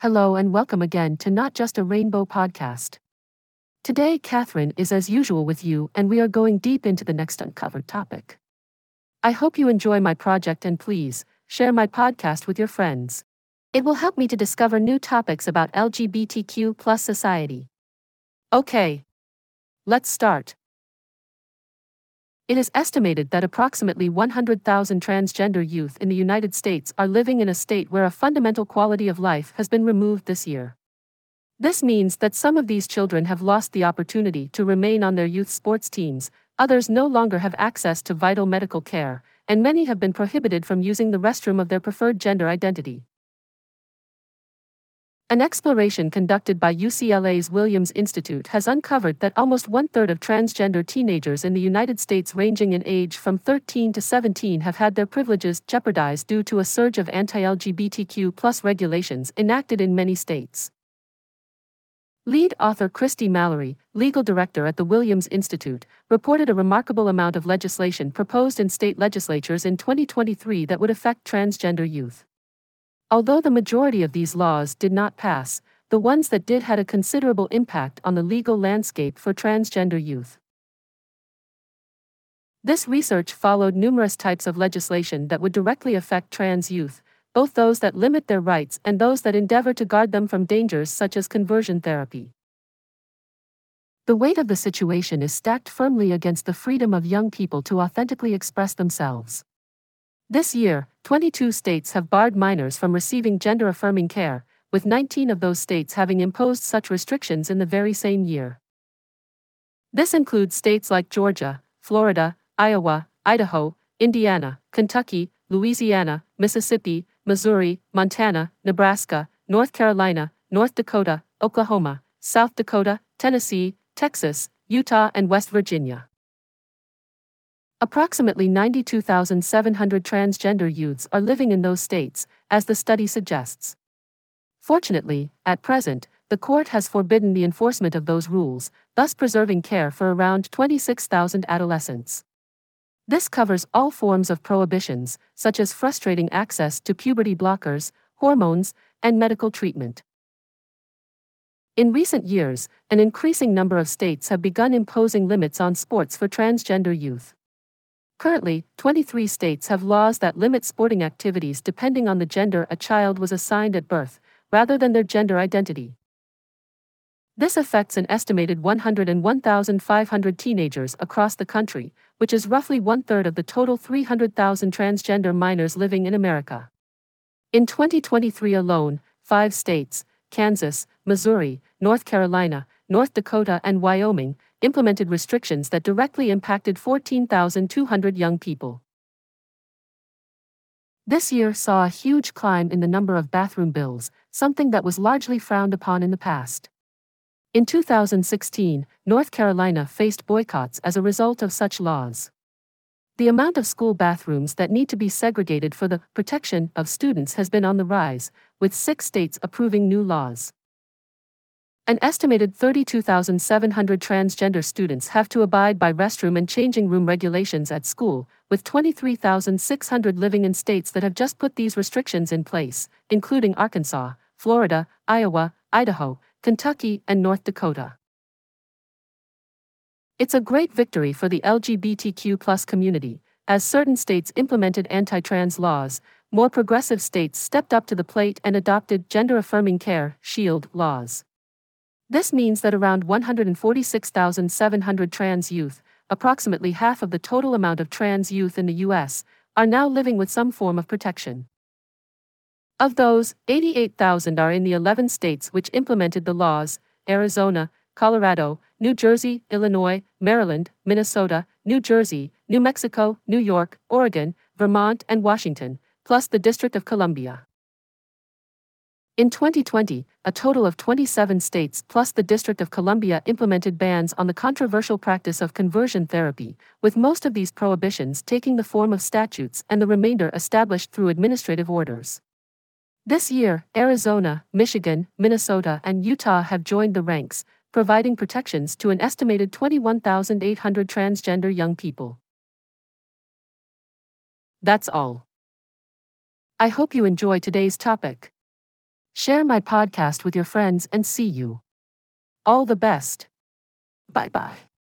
Hello and welcome again to Not Just a Rainbow Podcast. Today, Catherine is as usual with you, and we are going deep into the next uncovered topic. I hope you enjoy my project and please, share my podcast with your friends. It will help me to discover new topics about LGBTQ+ society. Okay. Let's start. It is estimated that approximately 100,000 transgender youth in the United States are living in a state where a fundamental quality of life has been removed this year. This means that some of these children have lost the opportunity to remain on their youth sports teams, others no longer have access to vital medical care, and many have been prohibited from using the restroom of their preferred gender identity. An exploration conducted by UCLA's Williams Institute has uncovered that almost one-third of transgender teenagers in the United States ranging in age from 13 to 17 have had their privileges jeopardized due to a surge of anti-LGBTQ+ regulations enacted in many states. Lead author Christy Mallory, legal director at the Williams Institute, reported a remarkable amount of legislation proposed in state legislatures in 2023 that would affect transgender youth. Although the majority of these laws did not pass, the ones that did had a considerable impact on the legal landscape for transgender youth. This research followed numerous types of legislation that would directly affect trans youth, both those that limit their rights and those that endeavor to guard them from dangers such as conversion therapy. The weight of the situation is stacked firmly against the freedom of young people to authentically express themselves. This year, 22 states have barred minors from receiving gender-affirming care, with 19 of those states having imposed such restrictions in the very same year. This includes states like Georgia, Florida, Iowa, Idaho, Indiana, Kentucky, Louisiana, Mississippi, Missouri, Montana, Nebraska, North Carolina, North Dakota, Oklahoma, South Dakota, Tennessee, Texas, Utah, and West Virginia. Approximately 92,700 transgender youths are living in those states, as the study suggests. Fortunately, at present, the court has forbidden the enforcement of those rules, thus preserving care for around 26,000 adolescents. This covers all forms of prohibitions, such as frustrating access to puberty blockers, hormones, and medical treatment. In recent years, an increasing number of states have begun imposing limits on sports for transgender youth. Currently, 23 states have laws that limit sporting activities depending on the gender a child was assigned at birth, rather than their gender identity. This affects an estimated 101,500 teenagers across the country, which is roughly one-third of the total 300,000 transgender minors living in America. In 2023 alone, 5 states, Kansas, Missouri, North Carolina, North Dakota, and Wyoming, implemented restrictions that directly impacted 14,200 young people. This year saw a huge climb in the number of bathroom bills, something that was largely frowned upon in the past. In 2016, North Carolina faced boycotts as a result of such laws. The amount of school bathrooms that need to be segregated for the protection of students has been on the rise, with 6 states approving new laws. An estimated 32,700 transgender students have to abide by restroom and changing room regulations at school, with 23,600 living in states that have just put these restrictions in place, including Arkansas, Florida, Iowa, Idaho, Kentucky, and North Dakota. It's a great victory for the LGBTQ+ community, as certain states implemented anti-trans laws, more progressive states stepped up to the plate and adopted gender-affirming care (SHIELD) laws. This means that around 146,700 trans youth, approximately half of the total amount of trans youth in the U.S., are now living with some form of protection. Of those, 88,000 are in the 11 states which implemented the laws: Arizona, Colorado, New Jersey, Illinois, Maryland, Minnesota, New Jersey, New Mexico, New York, Oregon, Vermont, and Washington, plus the District of Columbia. In 2020, a total of 27 states plus the District of Columbia implemented bans on the controversial practice of conversion therapy, with most of these prohibitions taking the form of statutes and the remainder established through administrative orders. This year, Arizona, Michigan, Minnesota, and Utah have joined the ranks, providing protections to an estimated 21,800 transgender young people. That's all. I hope you enjoy today's topic. Share my podcast with your friends and see you. All the best. Bye-bye.